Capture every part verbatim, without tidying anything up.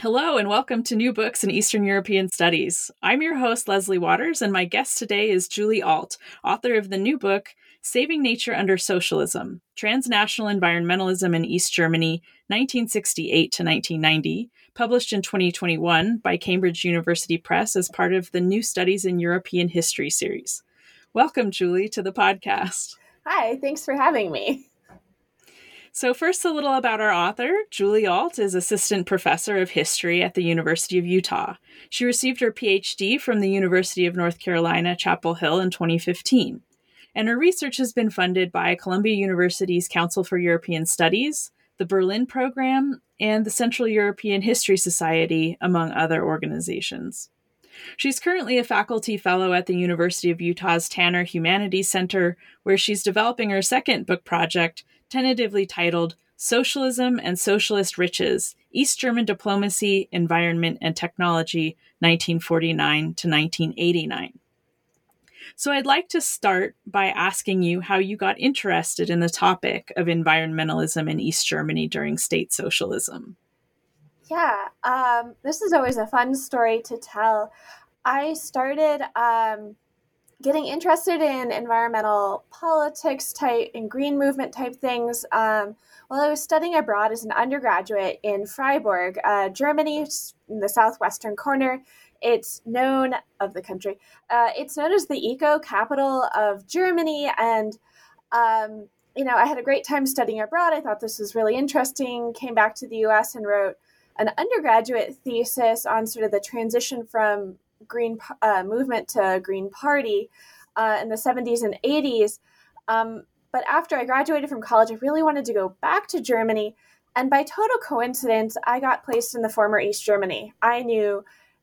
Hello and welcome to New Books in Eastern European Studies. I'm your host, Leslie Waters, and my guest today is Julie Ault, author of the new book, Saving Nature Under Socialism, Transnational Environmentalism in East Germany, nineteen sixty-eight to nineteen ninety, published in twenty twenty-one by Cambridge University Press as part of the New Studies in European History series. Welcome, Julie, to the podcast. Hi, thanks for having me. So first, a little about our author. Julie Ault is assistant professor of history at the University of Utah. She received her P H D from the University of North Carolina Chapel Hill in twenty fifteen. And her research has been funded by Columbia University's Council for European Studies, the Berlin Program, and the Central European History Society, among other organizations. She's currently a faculty fellow at the University of Utah's Tanner Humanities Center, where she's developing her second book project, tentatively titled Socialism and Socialist Riches, East German Diplomacy, Environment, and Technology, nineteen forty-nine to nineteen eighty-nine. So I'd like to start by asking you how you got interested in the topic of environmentalism in East Germany during state socialism. Yeah, um, this is always a fun story to tell. I started um, getting interested in environmental politics type and green movement type things um, while I was studying abroad as an undergraduate in Freiburg, uh, Germany, in the southwestern corner. It's known of the country. Uh, it's known as the eco capital of Germany. And, um, you know, I had a great time studying abroad. I thought this was really interesting. Came back to the U S and wrote an undergraduate thesis on sort of the transition from green uh, movement to Green Party uh, in the seventies and eighties. Um, but after I graduated from college, I really wanted to go back to Germany. And by total coincidence, I got placed in the former East Germany. I knew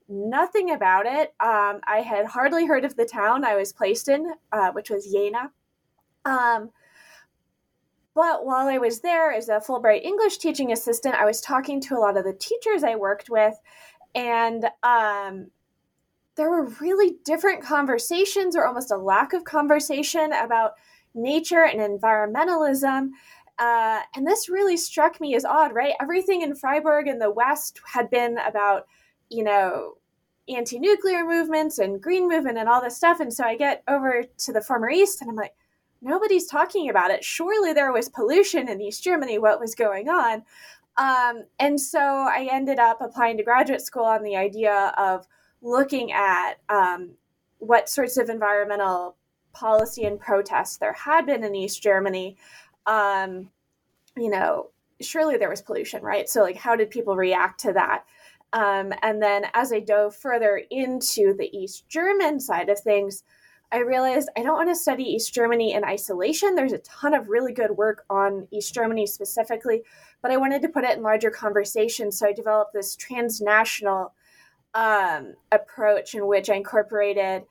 nothing about it. Um, I had hardly heard of the town I was placed in, uh, which was Jena. Um, but while I was there as a Fulbright English teaching assistant, I was talking to a lot of the teachers I worked with. And um, there were really different conversations, or almost a lack of conversation, about nature and environmentalism. Uh, and this really struck me as odd, right? Everything in Freiburg and the West had been about, you know, anti-nuclear movements and green movement and all this stuff. And so I get over to the former East and I'm like, nobody's talking about it. Surely there was pollution in East Germany. What was going on? Um, and so I ended up applying to graduate school on the idea of looking at um, what sorts of environmental policy and protests there had been in East Germany. Um, you know, surely there was pollution, right? So like, how did people react to that? Um, and then as I dove further into the East German side of things, I realized I don't want to study East Germany in isolation. There's a ton of really good work on East Germany specifically, but I wanted to put it in larger conversation. So I developed this transnational Um, approach in which I incorporated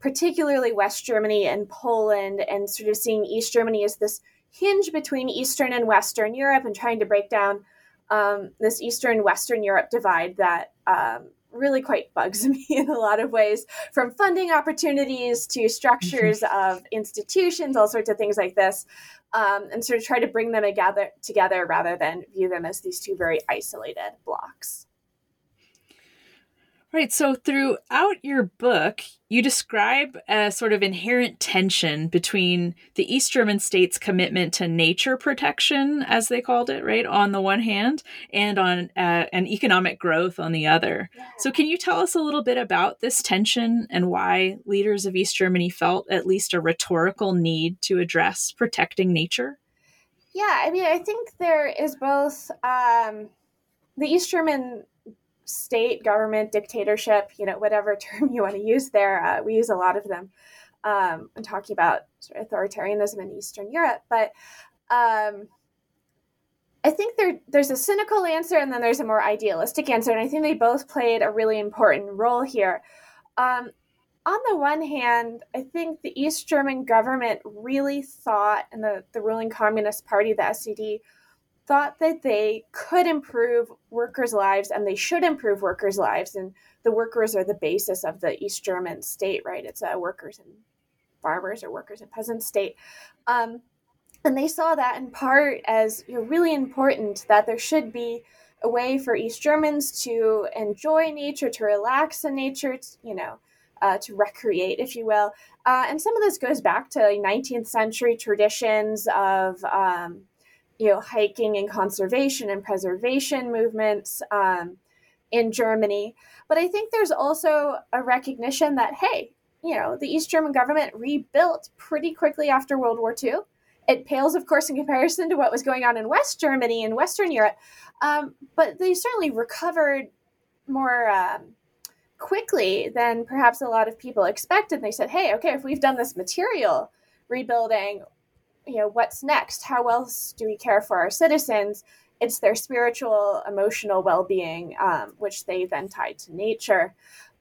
particularly West Germany and Poland, and sort of seeing East Germany as this hinge between Eastern and Western Europe and trying to break down um, this Eastern Western Europe divide that um, really quite bugs me in a lot of ways, from funding opportunities to structures of institutions, all sorts of things like this, um, and sort of try to bring them together, together rather than view them as these two very isolated blocks. Right. So throughout your book, you describe a sort of inherent tension between the East German states' commitment to nature protection, as they called it, right, on the one hand, and on uh, and economic growth on the other. Yeah. So can you tell us a little bit about this tension and why leaders of East Germany felt at least a rhetorical need to address protecting nature? Yeah, I mean, I think there is both um, the East German state, government, dictatorship, you know, whatever term you want to use there. Uh, we use a lot of them um, when talking about sort of authoritarianism in Eastern Europe. But um, I think there there's a cynical answer and then there's a more idealistic answer. And I think they both played a really important role here. Um, on the one hand, I think the East German government really thought, and the, the ruling Communist Party, the S E D, thought that they could improve workers' lives and they should improve workers' lives. And the workers are the basis of the East German state, right? It's a workers and farmers or workers and peasants state. Um, and they saw that in part as, you know, really important, that there should be a way for East Germans to enjoy nature, to relax in nature, to, you know, Uh, to recreate, if you will. Uh, and some of this goes back to nineteenth century traditions of um, you know, hiking and conservation and preservation movements um, in Germany. But I think there's also a recognition that, hey, you know, the East German government rebuilt pretty quickly after World War Two. It pales, of course, in comparison to what was going on in West Germany and Western Europe. Um, but they certainly recovered more um, quickly than perhaps a lot of people expected. They said, hey, okay, if we've done this material rebuilding, you know, what's next? How else do we care for our citizens? It's their spiritual, emotional well-being, um, which they then tied to nature.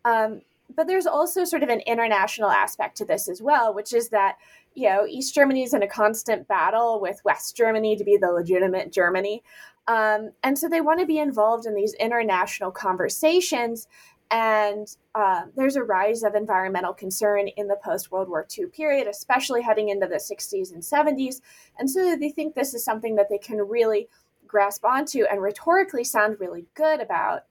Um, but there's also sort of an international aspect to this as well, which is that, you know, East Germany is in a constant battle with West Germany to be the legitimate Germany. Um, and so they want to be involved in these international conversations. And uh, there's a rise of environmental concern in the post-World War Two period, especially heading into the sixties and seventies. And so they think this is something that they can really grasp onto and rhetorically sound really good about.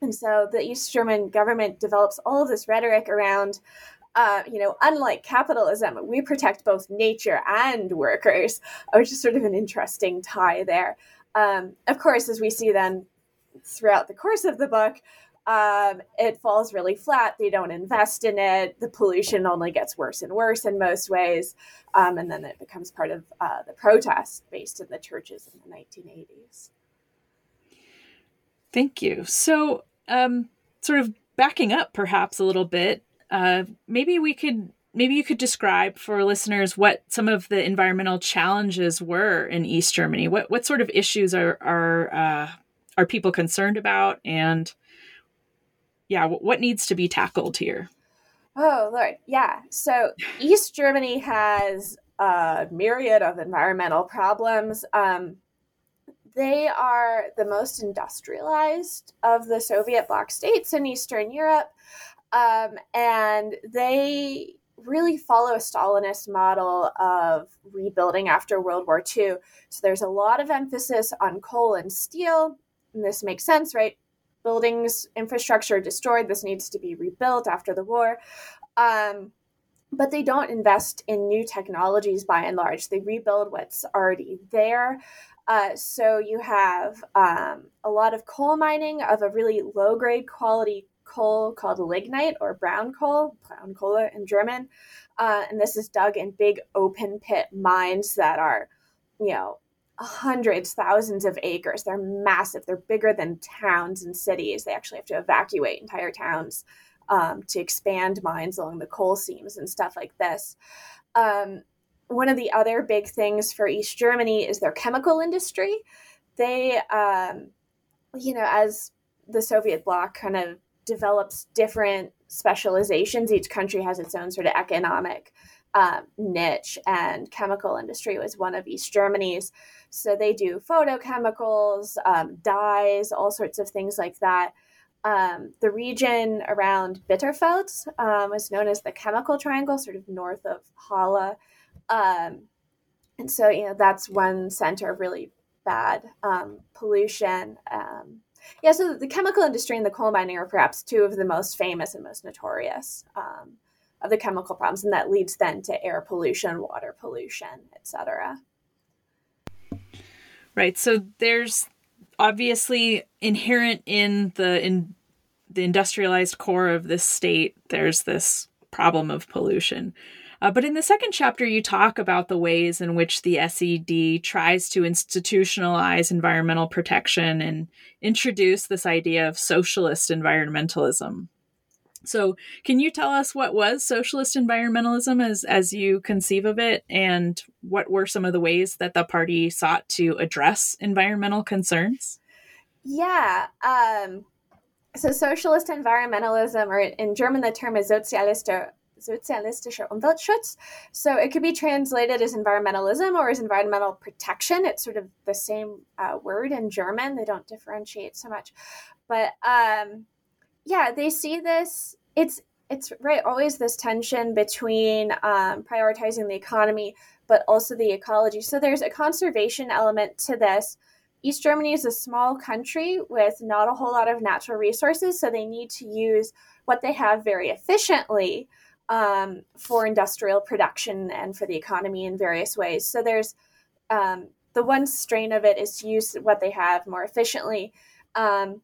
And so the East German government develops all of this rhetoric around, uh, you know, unlike capitalism, we protect both nature and workers, which is sort of an interesting tie there. Um, of course, as we see then throughout the course of the book, Um, it falls really flat. They don't invest in it. The pollution only gets worse and worse in most ways. Um, and then it becomes part of uh, the protest based in the churches in the nineteen eighties. Thank you. So um, sort of backing up perhaps a little bit, uh, maybe we could Maybe you could describe for listeners what some of the environmental challenges were in East Germany. What what sort of issues are are uh, are people concerned about, and yeah, what needs to be tackled here? Oh, Lord. Yeah. So East Germany has a myriad of environmental problems. Um, they are the most industrialized of the Soviet bloc states in Eastern Europe. Um, and they really follow a Stalinist model of rebuilding after World War Two. So there's a lot of emphasis on coal and steel. And this makes sense, right? Buildings, infrastructure destroyed. This needs to be rebuilt after the war. Um, but they don't invest in new technologies by and large. They rebuild what's already there. Uh, so you have um, a lot of coal mining of a really low-grade quality coal called lignite or brown coal, Braunkohle in German. Uh, and this is dug in big open pit mines that are, you know, hundreds, thousands of acres. They're massive. They're bigger than towns and cities. They actually have to evacuate entire towns um, to expand mines along the coal seams and stuff like this. Um, one of the other big things for East Germany is their chemical industry. They, um, you know, as the Soviet bloc kind of develops different specializations, each country has its own sort of economic um, niche, and chemical industry was one of East Germany's. So they do photochemicals, um, dyes, all sorts of things like that. Um, the region around Bitterfeld um, was known as the Chemical Triangle, sort of north of Halle. Um, and so, you know, that's one center of really bad um, pollution. Um, yeah, so the chemical industry and the coal mining are perhaps two of the most famous and most notorious um, of the chemical problems. And that leads then to air pollution, water pollution, et cetera. Right. So there's obviously inherent in the in the industrialized core of this state, there's this problem of pollution. Uh, but in the second chapter, you talk about the ways in which the S E D tries to institutionalize environmental protection and introduce this idea of socialist environmentalism. So can you tell us what was socialist environmentalism as, as you conceive of it, and what were some of the ways that the party sought to address environmental concerns? Yeah. Um, so socialist environmentalism, or in German, the term is Sozialister, Sozialistischer Umweltschutz. So it could be translated as environmentalism or as environmental protection. It's sort of the same uh, word in German. They don't differentiate so much. But um, yeah, they see this, it's it's right, always this tension between um, prioritizing the economy, but also the ecology. So there's a conservation element to this. East Germany is a small country with not a whole lot of natural resources, so they need to use what they have very efficiently um, for industrial production and for the economy in various ways. So there's um, the one strain of it is to use what they have more efficiently. Um,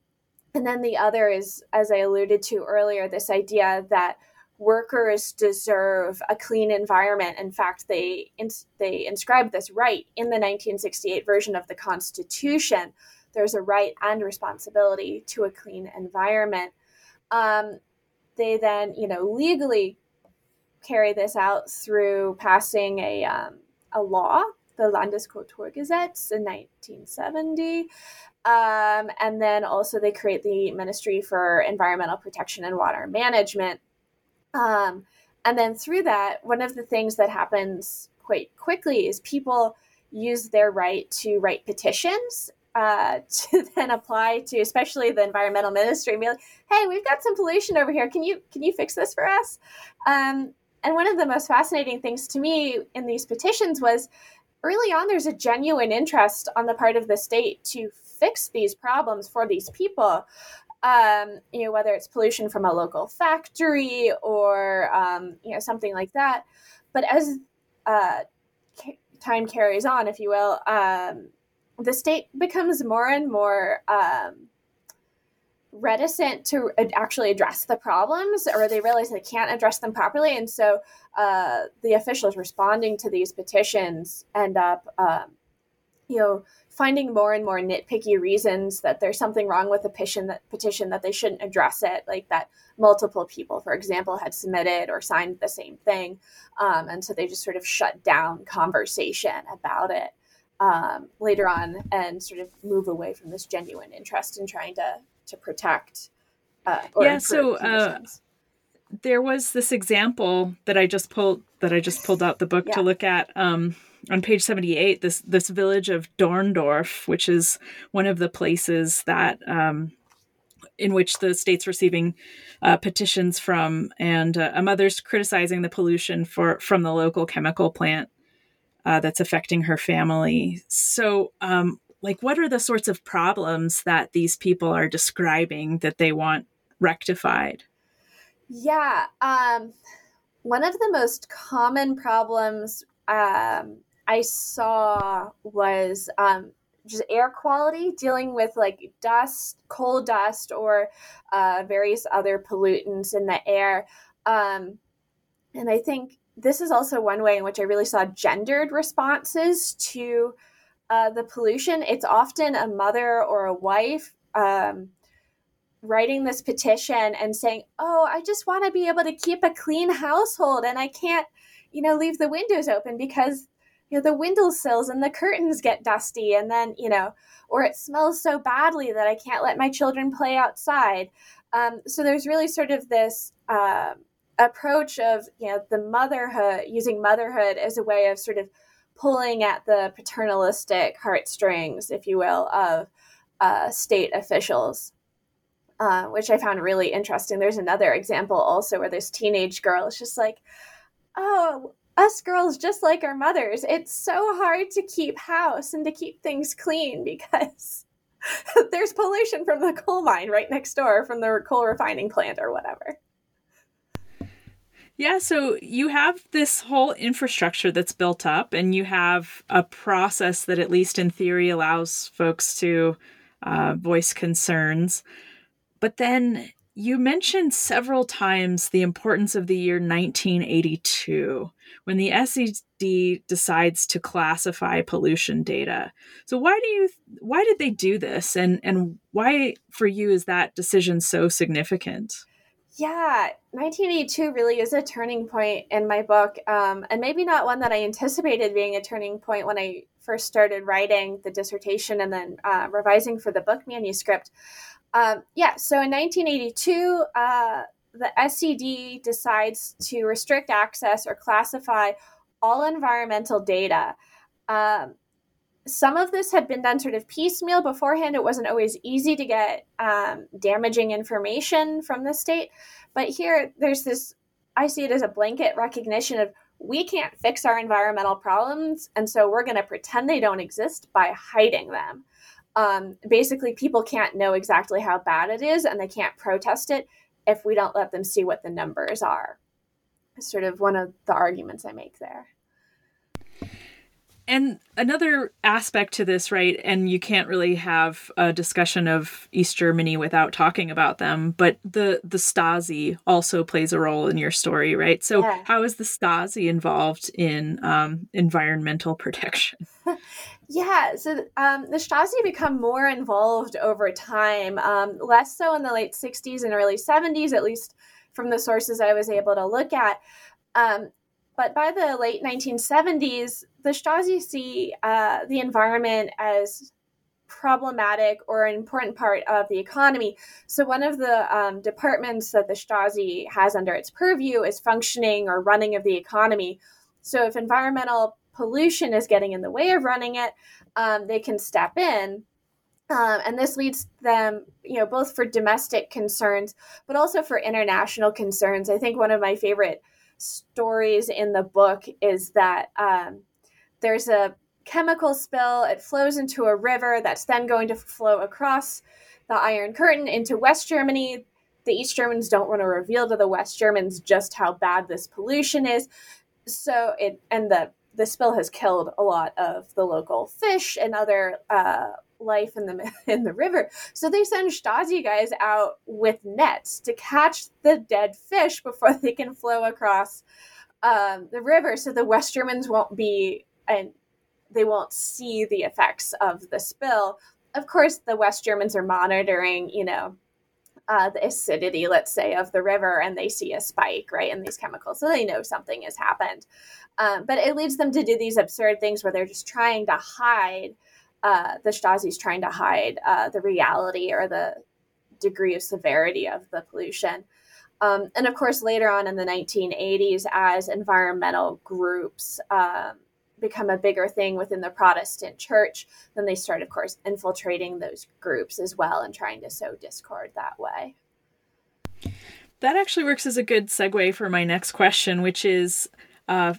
And then the other is, as I alluded to earlier, this idea that workers deserve a clean environment. In fact, they ins- they inscribed this right in the nineteen sixty-eight version of the Constitution. There's a right and responsibility to a clean environment. Um, they then, you know, legally carry this out through passing a um, a law, the Landeskulturgesetz in nineteen seventy. Um, and then also they create the Ministry for Environmental Protection and Water Management. Um, and then through that, one of the things that happens quite quickly is people use their right to write petitions uh, to then apply to, especially the environmental ministry, and be like, hey, we've got some pollution over here. Can you can you fix this for us? Um, and one of the most fascinating things to me in these petitions was early on, there's a genuine interest on the part of the state to fix these problems for these people, um, you know, whether it's pollution from a local factory or, um, you know, something like that. But as uh, time carries on, if you will, um, the state becomes more and more um, reticent to actually address the problems, or they realize they can't address them properly. And so uh, the officials responding to these petitions end up, um, you know, finding more and more nitpicky reasons that there's something wrong with the petition that, petition that they shouldn't address it, like that multiple people, for example, had submitted or signed the same thing. Um, and so they just sort of shut down conversation about it um, later on and sort of move away from this genuine interest in trying to to protect uh, or yeah, improve so, conditions. Uh, there was this example that I just pulled, that I just pulled out the book yeah. to look at. Um, On page seventy-eight, this this village of Dorndorf, which is one of the places that um, in which the state's receiving uh, petitions from, and uh, a mother's criticizing the pollution for from the local chemical plant uh, that's affecting her family. So, um, like, what are the sorts of problems that these people are describing that they want rectified? Yeah, um, one of the most common problems Um, I saw was um, just air quality, dealing with like dust, coal dust, or uh, various other pollutants in the air. Um, and I think this is also one way in which I really saw gendered responses to uh, the pollution. It's often a mother or a wife um, writing this petition and saying, oh, I just want to be able to keep a clean household, and I can't, you know, leave the windows open because, you know, the windowsills and the curtains get dusty, and then, you know, or it smells so badly that I can't let my children play outside. Um, so there's really sort of this uh, approach of, you know, the motherhood, using motherhood as a way of sort of pulling at the paternalistic heartstrings, if you will, of uh, state officials, uh, which I found really interesting. There's another example also where this teenage girl is just like, oh, us girls, just like our mothers, it's so hard to keep house and to keep things clean because there's pollution from the coal mine right next door, from the coal refining plant or whatever. Yeah, so you have this whole infrastructure that's built up, and you have a process that, at least in theory, allows folks to uh, voice concerns. But then you mentioned several times the importance of the year nineteen eighty-two, when the S E D decides to classify pollution data. So why do you, why did they do this, and and why for you is that decision so significant? Yeah, nineteen eighty-two really is a turning point in my book, um, and maybe not one that I anticipated being a turning point when I first started writing the dissertation and then uh, revising for the book manuscript. Um, yeah, so in nineteen eighty-two, uh, the S E D decides to restrict access or classify all environmental data. Um, Some of this had been done sort of piecemeal beforehand. It wasn't always easy to get um, damaging information from the state. But here, there's this, I see it as a blanket recognition of, we can't fix our environmental problems, and so we're going to pretend they don't exist by hiding them. Um, basically, people can't know exactly how bad it is, and they can't protest it if we don't let them see what the numbers are. It's sort of one of the arguments I make there. And another aspect to this, right, and you can't really have a discussion of East Germany without talking about them, but the, the Stasi also plays a role in your story, right? So yeah. How is the Stasi involved in um, environmental protection? yeah, so um, the Stasi become more involved over time, um, less so in the late sixties and early seventies, at least from the sources I was able to look at. Um, But by the late nineteen seventies, the Stasi see uh, the environment as problematic or an important part of the economy. So one of the um, departments that the Stasi has under its purview is functioning or running of the economy. So if environmental pollution is getting in the way of running it, um, they can step in. Um, and this leads them, you know, both for domestic concerns, but also for international concerns. I think one of my favorite stories in the book is that um, there's a chemical spill. It flows into a river that's then going to flow across the Iron Curtain into West Germany. The East Germans don't want to reveal to the West Germans just how bad this pollution is. So it, and the, the spill has killed a lot of the local fish and other uh, life in the, in the river. So they send Stasi guys out with nets to catch the dead fish before they can flow across um, the river. So the West Germans won't be, and they won't see the effects of the spill. Of course, the West Germans are monitoring, you know, uh, the acidity, let's say, of the river, and they see a spike, right, in these chemicals. So they know something has happened. Um, but it leads them to do these absurd things where they're just trying to hide Uh, the Stasi's trying to hide uh, the reality or the degree of severity of the pollution. Um, and of course, later on in the nineteen eighties, as environmental groups um, become a bigger thing within the Protestant church, then they start, of course, infiltrating those groups as well and trying to sow discord that way. That actually works as a good segue for my next question, which is uh,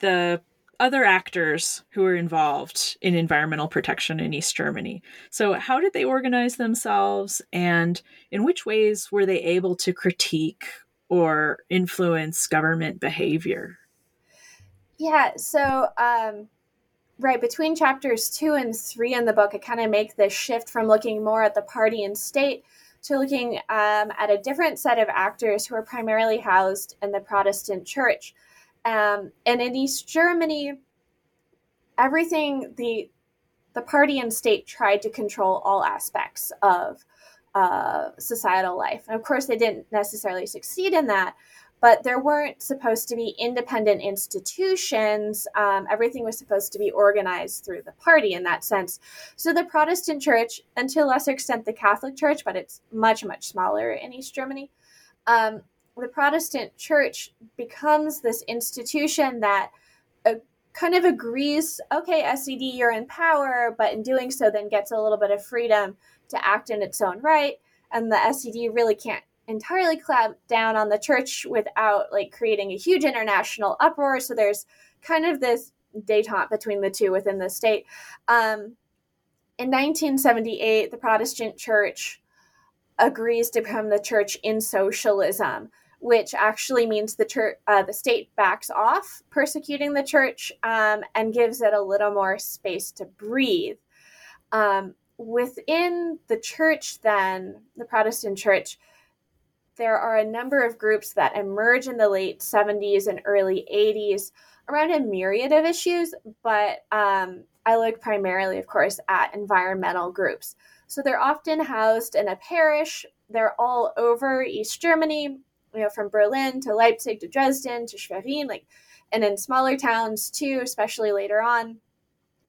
the other actors who are involved in environmental protection in East Germany. So how did they organize themselves, and in which ways were they able to critique or influence government behavior? Yeah, so um, right between chapters two and three in the book, I kind of make this shift from looking more at the party and state to looking um, at a different set of actors who are primarily housed in the Protestant church. Um, and in East Germany, everything, the the party and state tried to control all aspects of uh, societal life. And of course, they didn't necessarily succeed in that, but there weren't supposed to be independent institutions. Um, everything was supposed to be organized through the party in that sense. So the Protestant church, and to a lesser extent the Catholic church, but it's much, much smaller in East Germany, um, the Protestant church becomes this institution that uh, kind of agrees, okay, S E D, you're in power, but in doing so then gets a little bit of freedom to act in its own right. And the S E D really can't entirely clamp down on the church without like creating a huge international uproar. So there's kind of this detente between the two within the state. Um, in nineteen seventy-eight, the Protestant church agrees to become the church in socialism, which actually means the church, uh, the state backs off persecuting the church um, and gives it a little more space to breathe. Um, within the church, then, the Protestant church, there are a number of groups that emerge in the late seventies and early eighties around a myriad of issues, but um, I look primarily, of course, at environmental groups. So they're often housed in a parish. They're all over East Germany, you know, from Berlin to Leipzig to Dresden to Schwerin, like, and in smaller towns too, especially later on.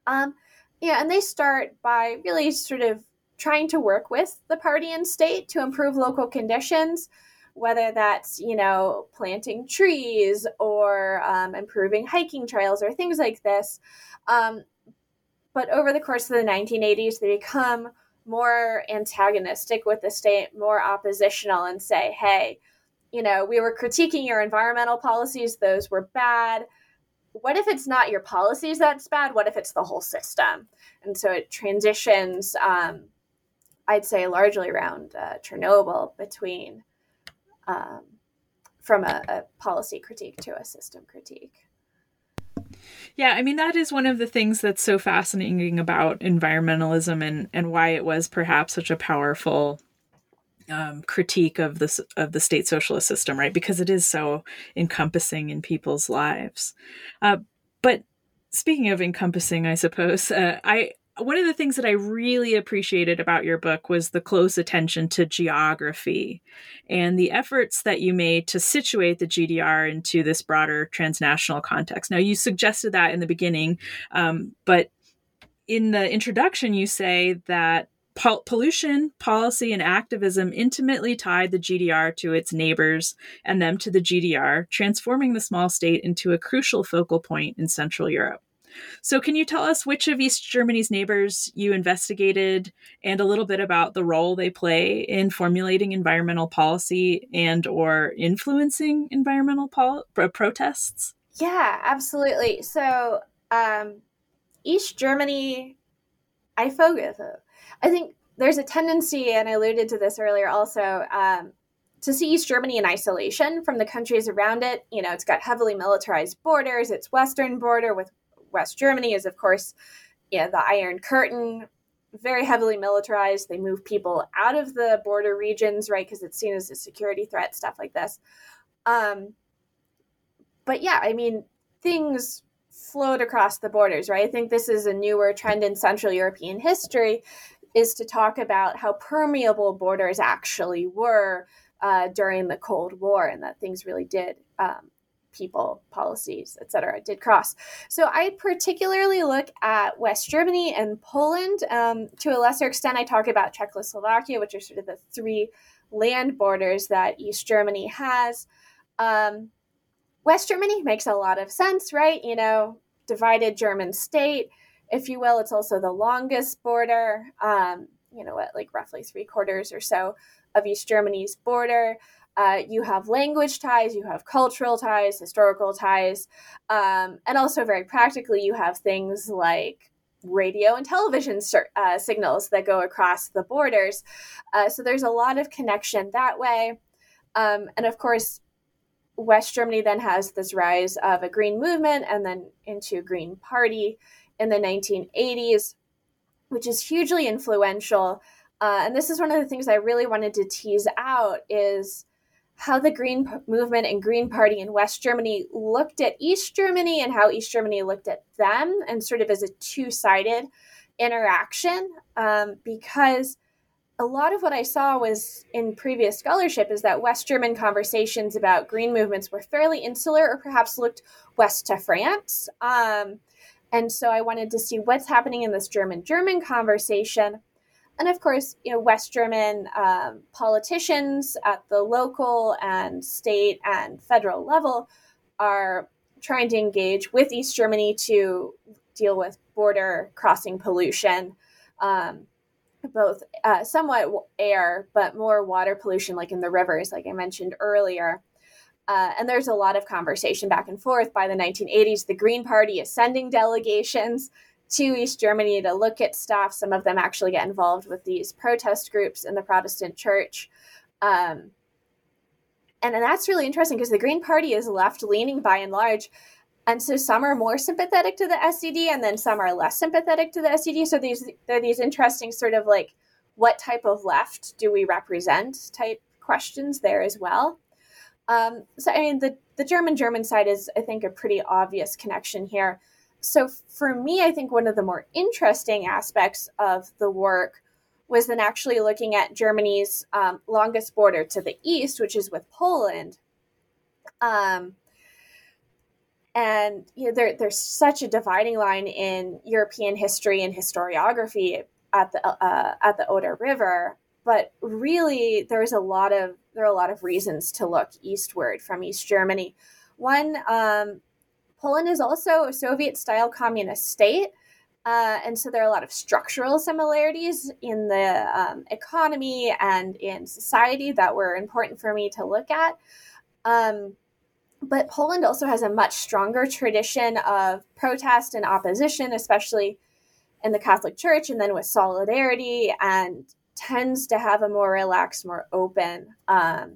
Um, yeah, and they start by really sort of trying to work with the party and state to improve local conditions, whether that's, you know, planting trees or um, improving hiking trails or things like this. Um, but over the course of the nineteen eighties, they become more antagonistic with the state, more oppositional, and say, hey, you know, we were critiquing your environmental policies. Those were bad. What if it's not your policies that's bad? What if it's the whole system? And so it transitions, um, I'd say largely around uh, Chernobyl between um, from a, a policy critique to a system critique. Yeah, I mean, that is one of the things that's so fascinating about environmentalism and, and why it was perhaps such a powerful um, critique of this of the state socialist system, right? Because it is so encompassing in people's lives. Uh, but speaking of encompassing, I suppose, uh, I one of the things that I really appreciated about your book was the close attention to geography and the efforts that you made to situate the G D R into this broader transnational context. Now, you suggested that in the beginning, um, but in the introduction, you say that pol- pollution, policy, and activism intimately tied the G D R to its neighbors and them to the G D R, transforming the small state into a crucial focal point in Central Europe. So can you tell us which of East Germany's neighbors you investigated and a little bit about the role they play in formulating environmental policy and or influencing environmental pol- protests? Yeah, absolutely. So um, East Germany, I focus. I think there's a tendency, and I alluded to this earlier also, um, to see East Germany in isolation from the countries around it. You know, it's got heavily militarized borders, its western border with West Germany is, of course, yeah, the Iron Curtain, very heavily militarized. They move people out of the border regions, right, because it's seen as a security threat, stuff like this. Um, but yeah, I mean, things flowed across the borders, right? I think this is a newer trend in Central European history, is to talk about how permeable borders actually were uh, during the Cold War, and that things really did um, people, policies, et cetera, did cross. So I particularly look at West Germany and Poland. Um, to a lesser extent, I talk about Czechoslovakia, which are sort of the three land borders that East Germany has. Um, West Germany makes a lot of sense, right? You know, divided German state, if you will. It's also the longest border, um, you know, at like roughly three quarters or so of East Germany's border. Uh, you have language ties, you have cultural ties, historical ties, um, and also very practically, you have things like radio and television ser- uh, signals that go across the borders. Uh, so there's a lot of connection that way. Um, and of course, West Germany then has this rise of a green movement and then into a Green Party in the nineteen eighties, which is hugely influential. Uh, and this is one of the things I really wanted to tease out is how the Green P- Movement and Green Party in West Germany looked at East Germany and how East Germany looked at them, and sort of as a two-sided interaction, um, because a lot of what I saw was in previous scholarship is that West German conversations about green movements were fairly insular or perhaps looked west to France. Um, and so I wanted to see what's happening in this German-German conversation. And of course, you know, West German um, politicians at the local and state and federal level are trying to engage with East Germany to deal with border crossing pollution, um, both uh, somewhat air, but more water pollution, like in the rivers, like I mentioned earlier. Uh, and there's a lot of conversation back and forth. By the nineteen eighties, the Green Party is sending delegations to East Germany to look at stuff. Some of them actually get involved with these protest groups in the Protestant church. Um, and, and that's really interesting because the Green Party is left-leaning by and large. And so some are more sympathetic to the S E D and then some are less sympathetic to the S E D. So these there are these interesting sort of like, what type of left do we represent type questions there as well. Um, so, I mean, the, the German-German side is, I think, a pretty obvious connection here. So for me, I think one of the more interesting aspects of the work was then actually looking at Germany's um, longest border to the east, which is with Poland. Um, and you know, there, there's such a dividing line in European history and historiography at the uh, at the Oder River. But really, there's a lot of there are a lot of reasons to look eastward from East Germany. One. Um, Poland is also a Soviet-style communist state, uh, and so there are a lot of structural similarities in the um, economy and in society that were important for me to look at. Um, but Poland also has a much stronger tradition of protest and opposition, especially in the Catholic Church, and then with Solidarity, and tends to have a more relaxed, more open um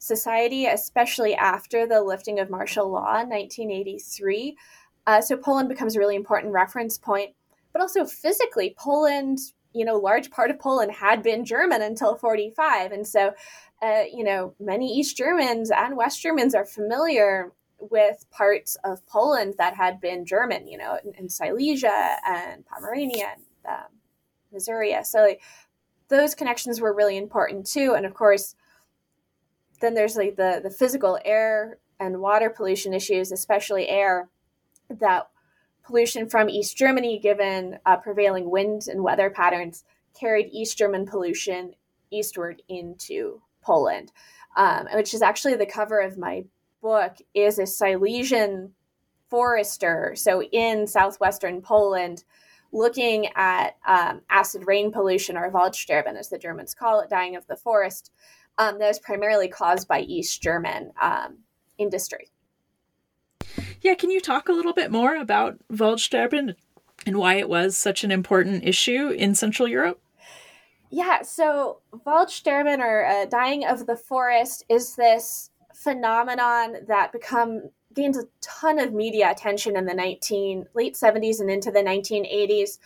society, especially after the lifting of martial law in nineteen eighty-three. Uh, so Poland becomes a really important reference point, but also physically Poland, you know, large part of Poland had been German until forty-five. And so, uh, you know, many East Germans and West Germans are familiar with parts of Poland that had been German, you know, in, in Silesia and Pomerania and um, Missouri. So like, those connections were really important too. And of course, then there's like the, the physical air and water pollution issues, especially air, that pollution from East Germany, given uh, prevailing wind and weather patterns, carried East German pollution eastward into Poland, um, which is actually the cover of my book, is a Silesian forester. So in southwestern Poland, looking at um, acid rain pollution, or Waldsterben, as the Germans call it, dying of the forest, Um, that was primarily caused by East German um, industry. Yeah, can you talk a little bit more about Waldsterben and why it was such an important issue in Central Europe? Yeah, so Waldsterben, or uh, dying of the forest, is this phenomenon that become gains a ton of media attention in the nineteen late seventies and into the nineteen eighties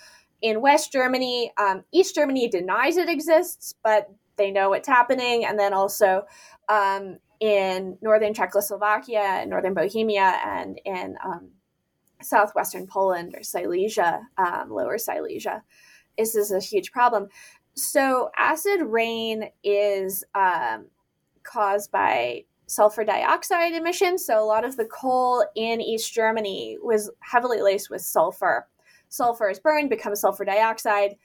in West Germany. Um, East Germany denies it exists, but they know what's happening. And then also um, in northern Czechoslovakia and northern Bohemia and in um, southwestern Poland, or Silesia, um, lower Silesia, this is a huge problem. So acid rain is um, caused by sulfur dioxide emissions. So a lot of the coal in East Germany was heavily laced with sulfur. Sulfur is burned, becomes sulfur dioxide.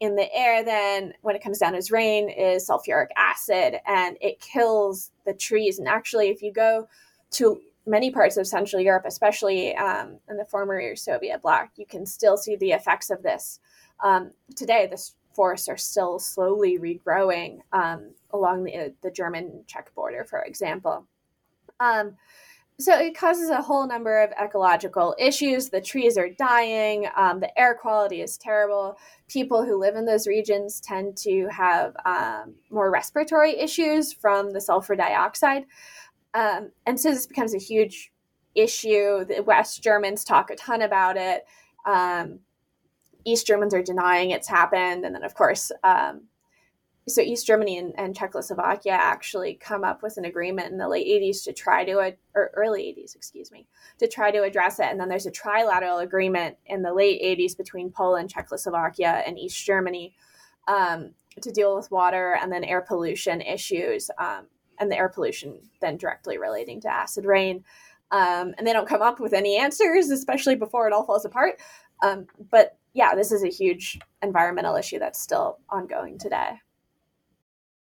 In the air, then, when it comes down as rain, is sulfuric acid, and it kills the trees. And actually, if you go to many parts of Central Europe, especially um, in the former Soviet bloc, you can still see the effects of this. Um, today, the forests are still slowly regrowing um, along the, uh, the German-Czech border, for example. Um, so it causes a whole number of ecological issues. The trees are dying. Um, the air quality is terrible. People who live in those regions tend to have um, more respiratory issues from the sulfur dioxide. Um, and so this becomes a huge issue. The West Germans talk a ton about it. Um, East Germans are denying it's happened. And then, of course, um, so East Germany and, and Czechoslovakia actually come up with an agreement in the late eighties to try to, ad- or early eighties, excuse me, to try to address it. And then there's a trilateral agreement in the late eighties between Poland, Czechoslovakia, and East Germany um, to deal with water and then air pollution issues, um, and the air pollution then directly relating to acid rain. Um, and they don't come up with any answers, especially before it all falls apart. Um, but yeah, this is a huge environmental issue that's still ongoing today.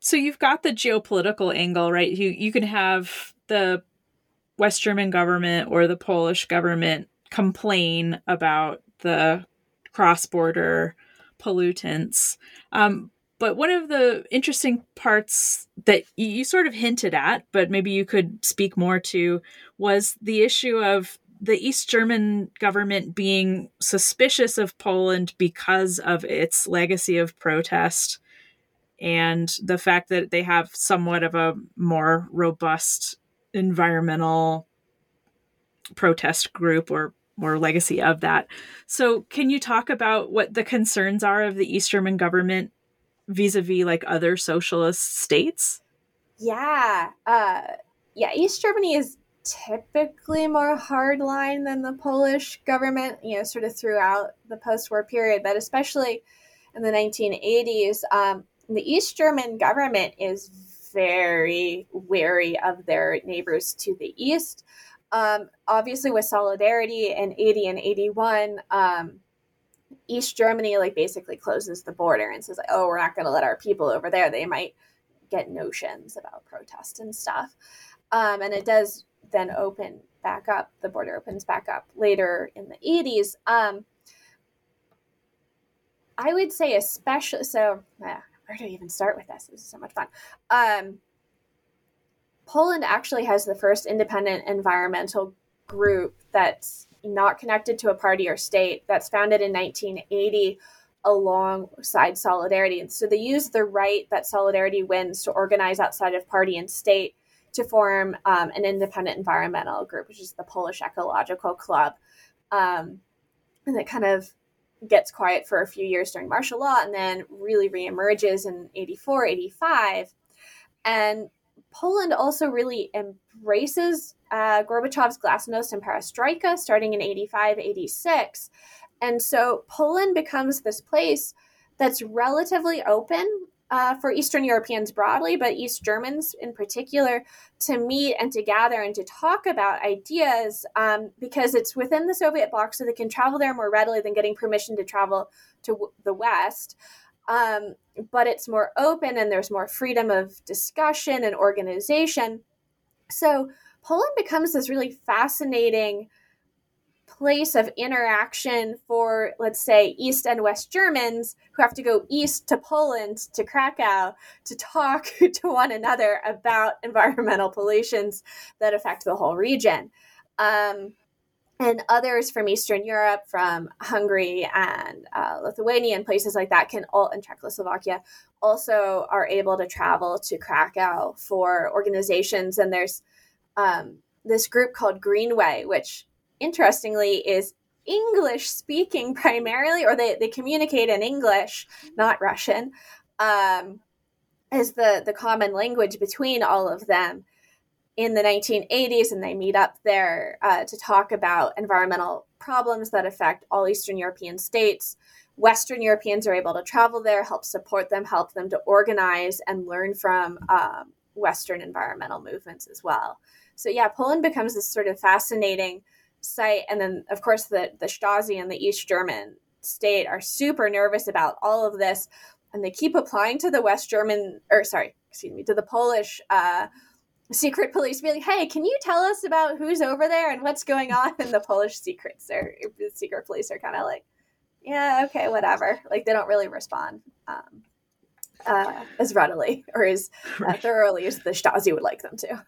So you've got the geopolitical angle, right? You, you can have the West German government or the Polish government complain about the cross-border pollutants. Um, but one of the interesting parts that you sort of hinted at, but maybe you could speak more to, was the issue of the East German government being suspicious of Poland because of its legacy of protest and the fact that they have somewhat of a more robust environmental protest group or or legacy of that. So can you talk about what the concerns are of the East German government vis-a-vis like other socialist states? Yeah. Uh, yeah. East Germany is typically more hardline than the Polish government, you know, sort of throughout the post-war period, but especially in the nineteen eighties, um, the East German government is very wary of their neighbors to the east. Um, obviously, with Solidarity in eighty and eighty-one, um, East Germany like basically closes the border and says, like, oh, we're not going to let our people over there. They might get notions about protest and stuff. Um, and it does then open back up. The border opens back up later in the eighties. Um, I would say especially, so uh, where do I even start with this? This is so much fun. Um, Poland actually has the first independent environmental group that's not connected to a party or state that's founded in nineteen eighty alongside Solidarity. And so they use the right that Solidarity wins to organize outside of party and state to form um, an independent environmental group, which is the Polish Ecological Club. Um, and it kind of gets quiet for a few years during martial law and then really reemerges in eighty-four, eighty-five. And Poland also really embraces uh, Gorbachev's glasnost and perestroika starting in eighty-five, eighty-six. And so Poland becomes this place that's relatively open uh, for Eastern Europeans broadly, but East Germans in particular, to meet and to gather and to talk about ideas um, because it's within the Soviet bloc, so they can travel there more readily than getting permission to travel to w- the West. Um, but it's more open and there's more freedom of discussion and organization. So Poland becomes this really fascinating place of interaction for, let's say, East and West Germans who have to go east to Poland, to Krakow, to talk to one another about environmental pollutions that affect the whole region. Um, And others from Eastern Europe, from Hungary and uh, Lithuania and places like that can all, and Czechoslovakia, also are able to travel to Krakow for organizations. And there's um, this group called Greenway, which interestingly is English speaking primarily, or they, they communicate in English, not Russian, um, is the, the common language between all of them. In the nineteen eighties, and they meet up there uh, to talk about environmental problems that affect all Eastern European states. Western Europeans are able to travel there, help support them, help them to organize and learn from um, Western environmental movements as well. So yeah, Poland becomes this sort of fascinating site. And then of course the, the Stasi and the East German state are super nervous about all of this. And they keep applying to the West German, or sorry, excuse me, to the Polish uh secret police being like, hey, can you tell us about who's over there and what's going on? And the Polish secrets or the secret police are kind of like, yeah, okay, whatever. Like they don't really respond um, uh, as readily or as uh, thoroughly as the Stasi would like them to.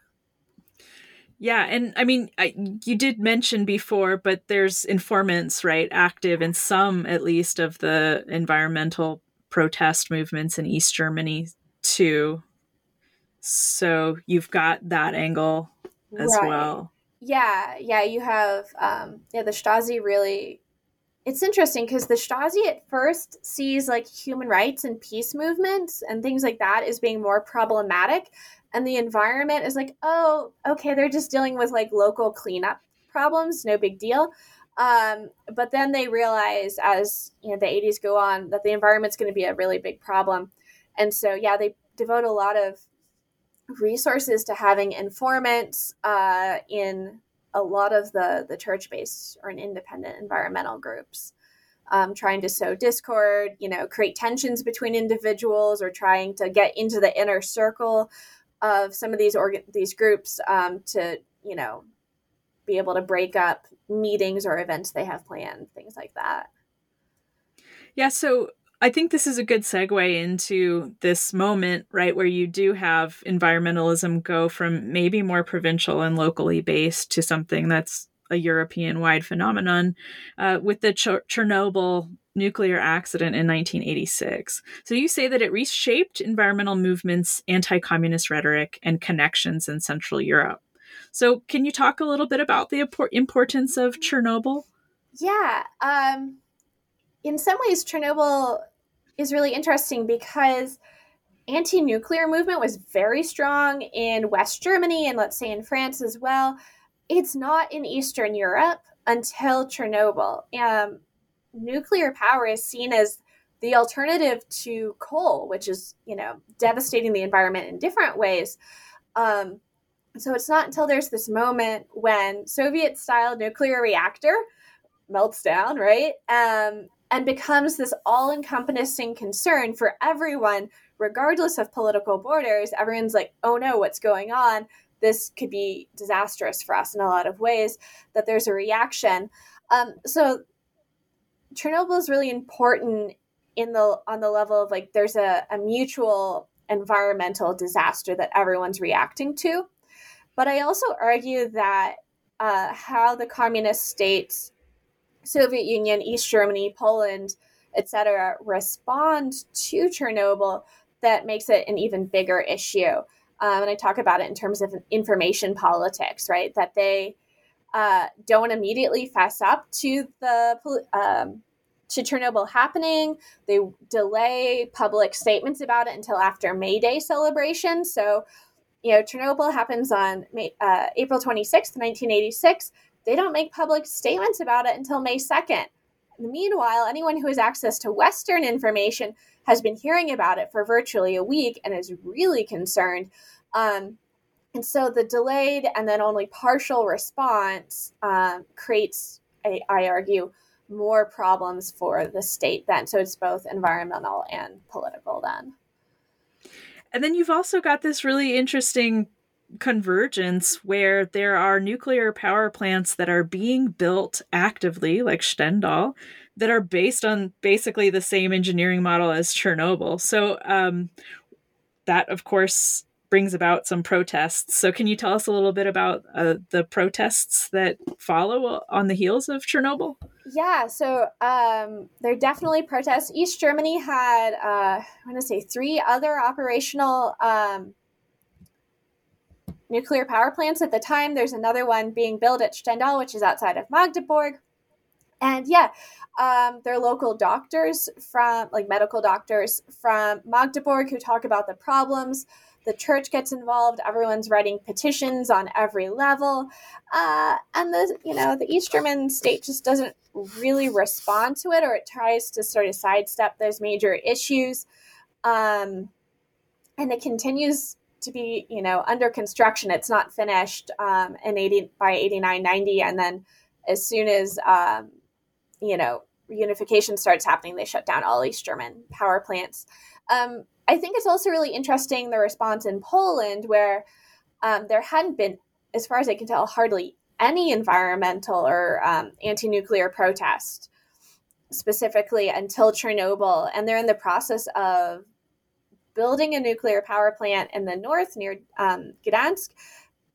Yeah. And I mean, I, you did mention before, but there's informants, right? Active in some, at least, of the environmental protest movements in East Germany too. So you've got that angle as right. Well. Yeah, yeah, you have um, yeah the Stasi really it's interesting because the Stasi at first sees like human rights and peace movements and things like that as being more problematic. And the environment is like, oh, okay, they're just dealing with like local cleanup problems, no big deal. Um, but then they realize as you know the eighties go on that the environment's going to be a really big problem. And so, yeah, they devote a lot of resources to having informants uh, in a lot of the, the church-based or an independent environmental groups, um, trying to sow discord, you know, create tensions between individuals or trying to get into the inner circle of some of these org- these groups um, to, you know, be able to break up meetings or events they have planned, things like that. Yeah, so I think this is a good segue into this moment, right, where you do have environmentalism go from maybe more provincial and locally based to something that's a European-wide phenomenon uh, with the Ch- Chernobyl nuclear accident in nineteen eighty-six. So you say that it reshaped environmental movements, anti-communist rhetoric, and connections in Central Europe. So can you talk a little bit about the importance of Chernobyl? Yeah. Um, in some ways, Chernobyl is really interesting because anti-nuclear movement was very strong in West Germany and let's say in France as well. It's not in Eastern Europe until Chernobyl. Um, nuclear power is seen as the alternative to coal, which is, you know, devastating the environment in different ways. Um, So it's not until there's this moment when Soviet-style nuclear reactor melts down, right, um, and becomes this all-encompassing concern for everyone, regardless of political borders. Everyone's like, oh, no, what's going on? This could be disastrous for us in a lot of ways, that there's a reaction. Um, so Chernobyl is really important in the on the level of, like, there's a, a mutual environmental disaster that everyone's reacting to. But I also argue that uh, how the communist states, Soviet Union, East Germany, Poland, et cetera, respond to Chernobyl, that makes it an even bigger issue. Um, and I talk about it in terms of information politics, right? That they uh, don't immediately fess up to the um, to Chernobyl happening. They delay public statements about it until after May Day celebration. So you know, Chernobyl happens on May, uh, April twenty-sixth, nineteen eighty-six. They don't make public statements about it until May second. Meanwhile, anyone who has access to Western information has been hearing about it for virtually a week and is really concerned. Um, and so the delayed and then only partial response um, creates, a, I argue, more problems for the state then. So it's both environmental and political then. And then you've also got this really interesting convergence where there are nuclear power plants that are being built actively, like Stendal, that are based on basically the same engineering model as Chernobyl. So um, that, of course, brings about some protests. So can you tell us a little bit about uh, the protests that follow on the heels of Chernobyl? Yeah, so um, there definitely protests. East Germany had, uh, I want to say, three other operational um, nuclear power plants at the time. There's another one being built at Stendal, which is outside of Magdeburg. And yeah, um, they're local doctors from, like medical doctors from Magdeburg who talk about the problems. The church gets involved. Everyone's writing petitions on every level, uh, and the you know the East German state just doesn't really respond to it, or it tries to sort of sidestep those major issues, um, and it continues to be you know under construction. It's not finished um, in eighty by eighty-nine, ninety, and then as soon as um, you know reunification starts happening, they shut down all East German power plants. Um, I think it's also really interesting, the response in Poland, where um, there hadn't been, as far as I can tell, hardly any environmental or um, anti-nuclear protest specifically until Chernobyl. And they're in the process of building a nuclear power plant in the north near um, Gdansk,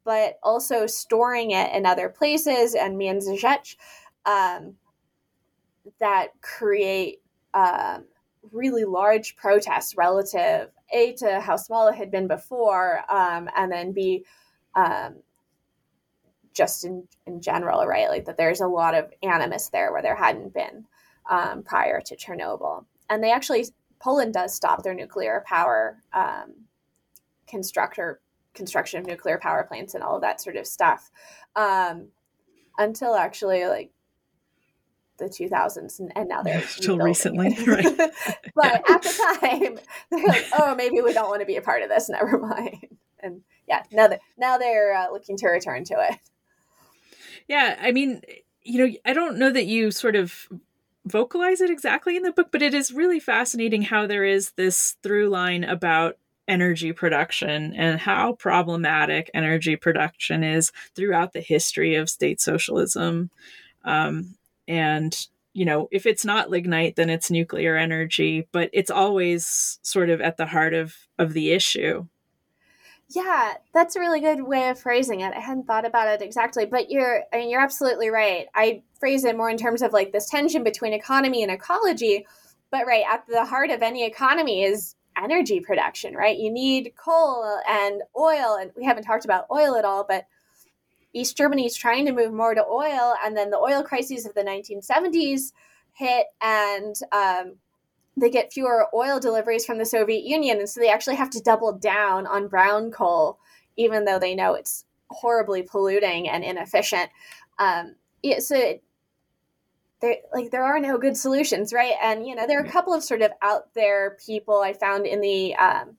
but also storing it in other places and Międzyrzecz um, that create uh, really large protests relative A to how small it had been before, um, and then B, um, just in, in general, right? Like that there's a lot of animus there where there hadn't been. um, prior to Chernobyl. And they actually, Poland does stop their nuclear power um, constructor construction of nuclear power plants and all of that sort of stuff um, until actually like the two thousands, and, and now they're until recently. Right. But yeah. At the time, they're like, oh, maybe we don't want to be a part of this. Never mind. And yeah, now that now they're uh, looking to return to it. Yeah, I mean, you know, I don't know that you sort of vocalize it exactly in the book, but it is really fascinating how there is this through line about energy production and how problematic energy production is throughout the history of state socialism. Um, and, you know, if it's not lignite, then it's nuclear energy, but it's always sort of at the heart of, of the issue. Yeah, that's a really good way of phrasing it. I hadn't thought about it exactly, but you're, I mean, you're absolutely right. I phrase it more in terms of like this tension between economy and ecology, but right at the heart of any economy is energy production, right? You need coal and oil, and we haven't talked about oil at all, but East Germany is trying to move more to oil, and then the oil crises of the nineteen seventies hit, and um they get fewer oil deliveries from the Soviet Union. And so they actually have to double down on brown coal, even though they know it's horribly polluting and inefficient. Um, yeah, so it, there, like, there are no good solutions, right? And, you know, there are a couple of sort of out there people I found in the um,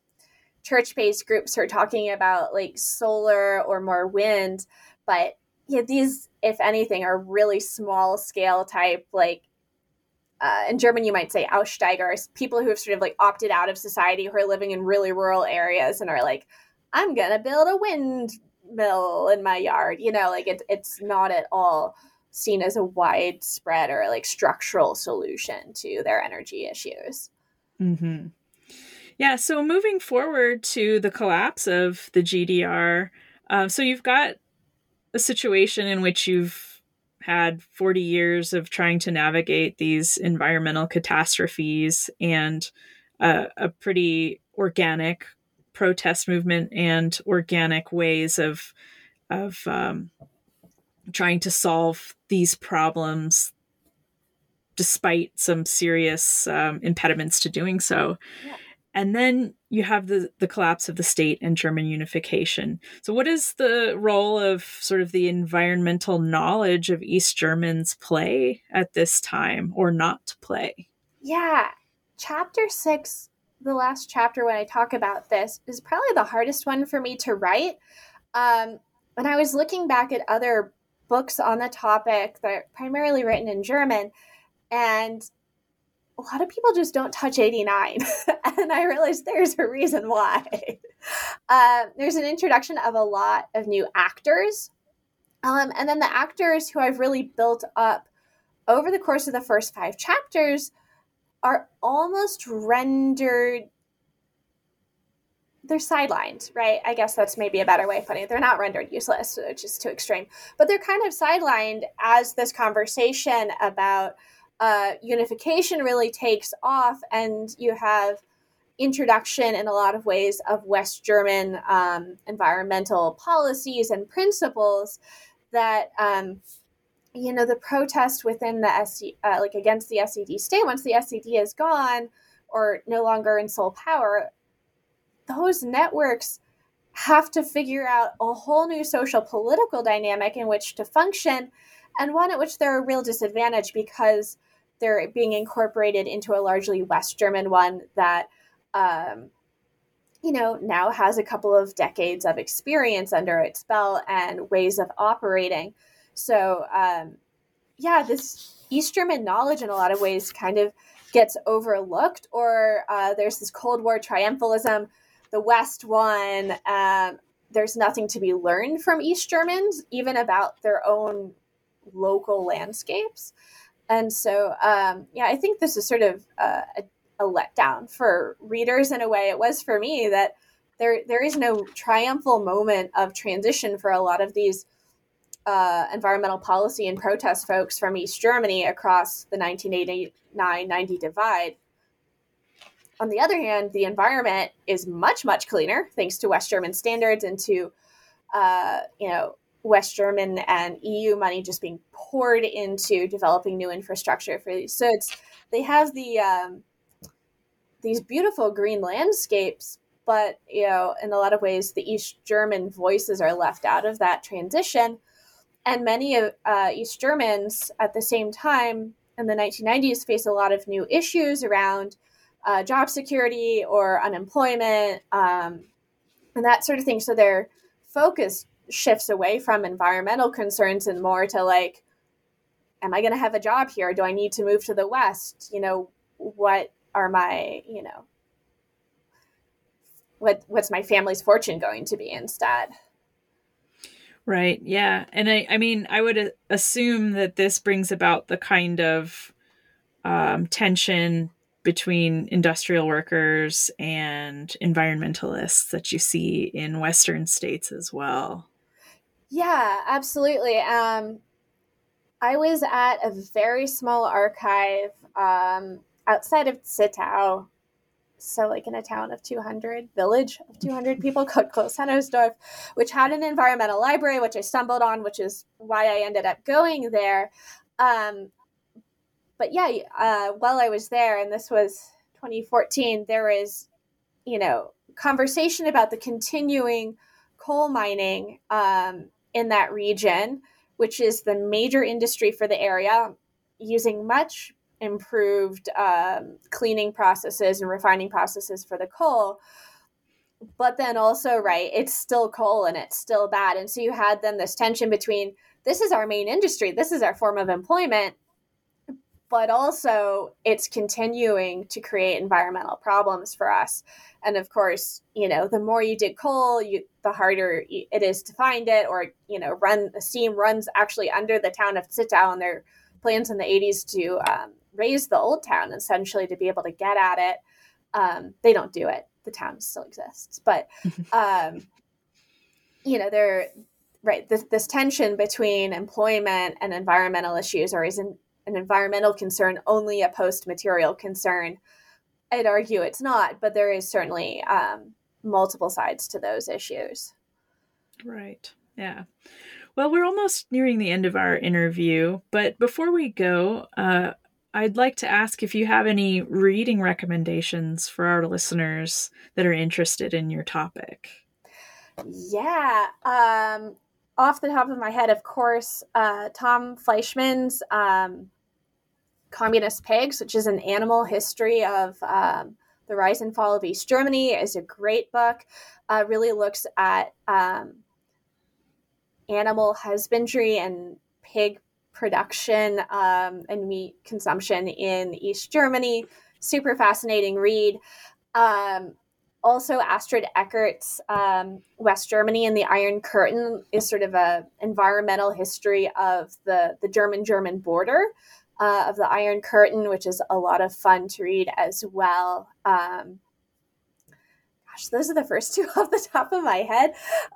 church-based groups who are talking about like solar or more wind, but yeah, these, if anything, are really small scale type, like, Uh, in German, you might say Aussteigers, people who have sort of like opted out of society, who are living in really rural areas and are like, I'm going to build a windmill in my yard. You know, like it, it's not at all seen as a widespread or like structural solution to their energy issues. Mm-hmm. Yeah. So moving forward to the collapse of the G D R. Uh, so you've got a situation in which you've had forty years of trying to navigate these environmental catastrophes and uh, a pretty organic protest movement and organic ways of of um, trying to solve these problems despite some serious um, impediments to doing so. Yeah. And then you have the, the collapse of the state and German unification. So what is the role of sort of the environmental knowledge of East Germans play at this time or not play? Yeah. Chapter six, the last chapter when I talk about this, is probably the hardest one for me to write. Um, when I was looking back at other books on the topic that are primarily written in German, and a lot of people just don't touch eighty-nine. And I realized there's a reason why. Um, there's an introduction of a lot of new actors. Um, and then the actors who I've really built up over the course of the first five chapters are almost rendered, they're sidelined, right? I guess that's maybe a better way of putting it. They're not rendered useless, which is too extreme, but they're kind of sidelined as this conversation about Uh, unification really takes off, and you have introduction in a lot of ways of West German um, environmental policies and principles that, um, you know, the protest within the S E D, uh, like against the S E D state, once the S E D is gone or no longer in sole power, those networks have to figure out a whole new social political dynamic in which to function, and one at which they're a real disadvantage because they're being incorporated into a largely West German one that, um, you know, now has a couple of decades of experience under its belt and ways of operating. So, um, yeah, this East German knowledge in a lot of ways kind of gets overlooked, or uh, there's this Cold War triumphalism, the West won. Um, there's nothing to be learned from East Germans, even about their own local landscapes. And so, um, yeah, I think this is sort of uh, a, a letdown for readers in a way. It was for me that there there is no triumphal moment of transition for a lot of these uh, environmental policy and protest folks from East Germany across the nineteen eighty-nine ninety divide. On the other hand, the environment is much, much cleaner thanks to West German standards and to, uh, you know, West German and E U money just being poured into developing new infrastructure for these. So it's, they have the um, these beautiful green landscapes, but, you know, in a lot of ways, the East German voices are left out of that transition. And many of uh, East Germans at the same time in the nineteen nineties face a lot of new issues around uh, job security or unemployment um, and that sort of thing. So their focus shifts away from environmental concerns and more to like, am I going to have a job here? Do I need to move to the West? You know, what are my, you know, what what's my family's fortune going to be instead? Right. Yeah. And I, I mean, I would assume that this brings about the kind of um, tension between industrial workers and environmentalists that you see in Western states as well. Yeah, absolutely. Um, I was at a very small archive um, outside of Zittau, so like in a town of two hundred, village of two hundred people called Großhennersdorf, which had an environmental library, which I stumbled on, which is why I ended up going there. Um, but yeah, uh, while I was there, and this was twenty fourteen, there was, you know, conversation about the continuing coal mining um, in that region, which is the major industry for the area, using much improved um, cleaning processes and refining processes for the coal. But then also, right, it's still coal and it's still bad. And so you had then this tension between, this is our main industry, this is our form of employment, but also it's continuing to create environmental problems for us. And of course, you know, the more you dig coal, you, the harder it is to find it, or, you know, run the steam runs actually under the town of Zittau, and their plans in the eighties to um, raise the old town essentially to be able to get at it. Um, they don't do it. The town still exists, but, um, you know, they're right. This, this tension between employment and environmental issues, or is an, an environmental concern only a post-material concern? I'd argue it's not, but there is certainly um, multiple sides to those issues. Right. Yeah. Well, we're almost nearing the end of our interview, but before we go, uh, I'd like to ask if you have any reading recommendations for our listeners that are interested in your topic. Yeah. Um, off the top of my head, of course, uh, Tom Fleischman's um, Communist Pigs, which is an animal history of um, the rise and fall of East Germany, is a great book. Uh, really looks at um, animal husbandry and pig production um, and meat consumption in East Germany. Super fascinating read. Um, Also, Astrid Eckert's um, West Germany and the Iron Curtain is sort of a environmental history of the, the German-German border uh, of the Iron Curtain, which is a lot of fun to read as well. Um, gosh, those are the first two off the top of my head.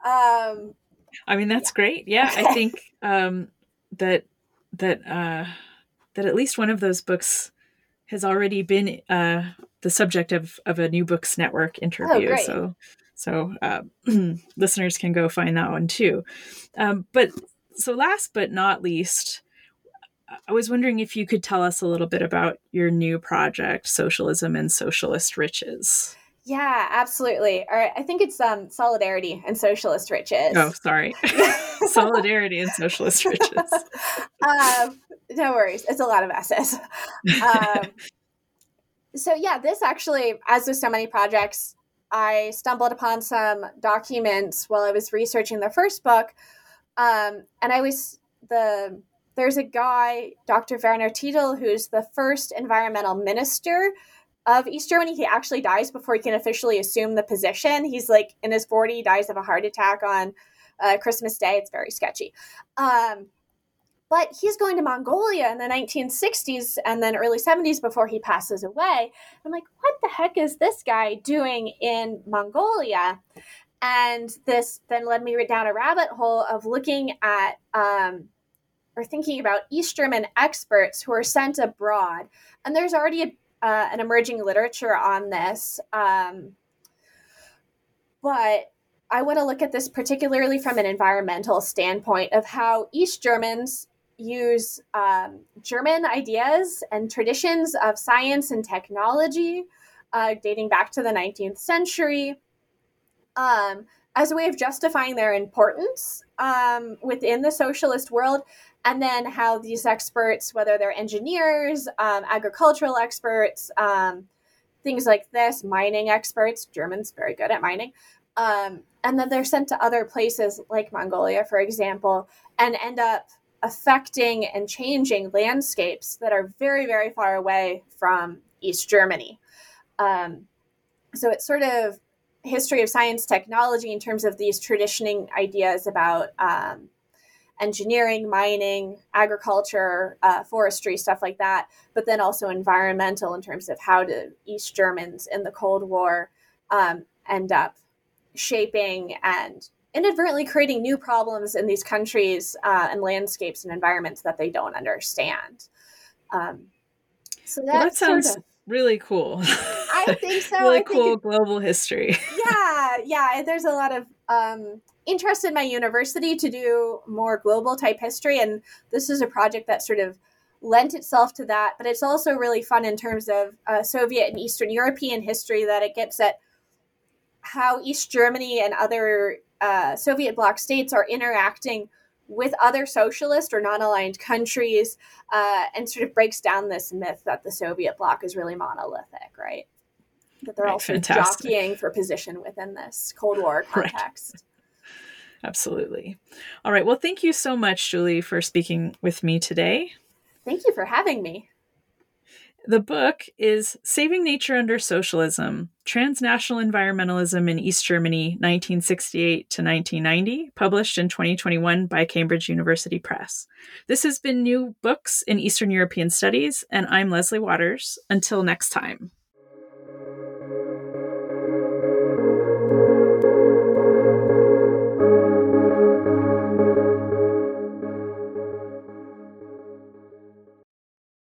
Um, I mean, that's yeah. great. Yeah, okay. I think um, that that uh, that at least one of those books has already been uh, the subject of, of a New Books Network interview. Oh, so so uh, listeners can go find that one too. Um, but so last but not least, I was wondering if you could tell us a little bit about your new project, Socialism and Socialist Riches. Yeah, absolutely. All right. I think it's um, Solidarity and Socialist Riches. Oh, sorry. Solidarity and Socialist Riches. um, no worries. It's a lot of S's. Um, so yeah, this actually, as with so many projects, I stumbled upon some documents while I was researching the first book. Um, and I was, the there's a guy, Doctor Werner Tiedel, who's the first environmental minister of East Germany. He actually dies before he can officially assume the position. He's like in his forties, dies of a heart attack on uh, Christmas Day. It's very sketchy. Um, but he's going to Mongolia in the nineteen sixties and then early seventies before he passes away. I'm like, what the heck is this guy doing in Mongolia? And this then led me down a rabbit hole of looking at um, or thinking about East German experts who are sent abroad. And there's already a Uh, an emerging literature on this. Um, but I want to look at this particularly from an environmental standpoint of how East Germans use um, German ideas and traditions of science and technology uh, dating back to the nineteenth century um, as a way of justifying their importance um, within the socialist world. And then how these experts, whether they're engineers, um, agricultural experts, um, things like this, mining experts, Germans very good at mining, um, and then they're sent to other places like Mongolia, for example, and end up affecting and changing landscapes that are very, very far away from East Germany. Um, so it's sort of history of science technology in terms of these traditioning ideas about um, engineering, mining, agriculture, uh, forestry, stuff like that, but then also environmental in terms of how do East Germans in the Cold War um, end up shaping and inadvertently creating new problems in these countries uh, and landscapes and environments that they don't understand. Um, so that, well, that sounds sort of, really cool. I think so. Really I cool think, global history. yeah, yeah. There's a lot of um, interest in my university to do more global type history. And this is a project that sort of lent itself to that. But it's also really fun in terms of uh, Soviet and Eastern European history, that it gets at how East Germany and other uh, Soviet bloc states are interacting with other socialist or non-aligned countries uh, and sort of breaks down this myth that the Soviet bloc is really monolithic, right? That they're right, all sort of jockeying for position within this Cold War context. Right. Absolutely. All right. Well, thank you so much, Julie, for speaking with me today. Thank you for having me. The book is Saving Nature Under Socialism, Transnational Environmentalism in East Germany, nineteen sixty-eight to nineteen ninety, published in twenty twenty-one by Cambridge University Press. This has been New Books in Eastern European Studies, and I'm Leslie Waters. Until next time.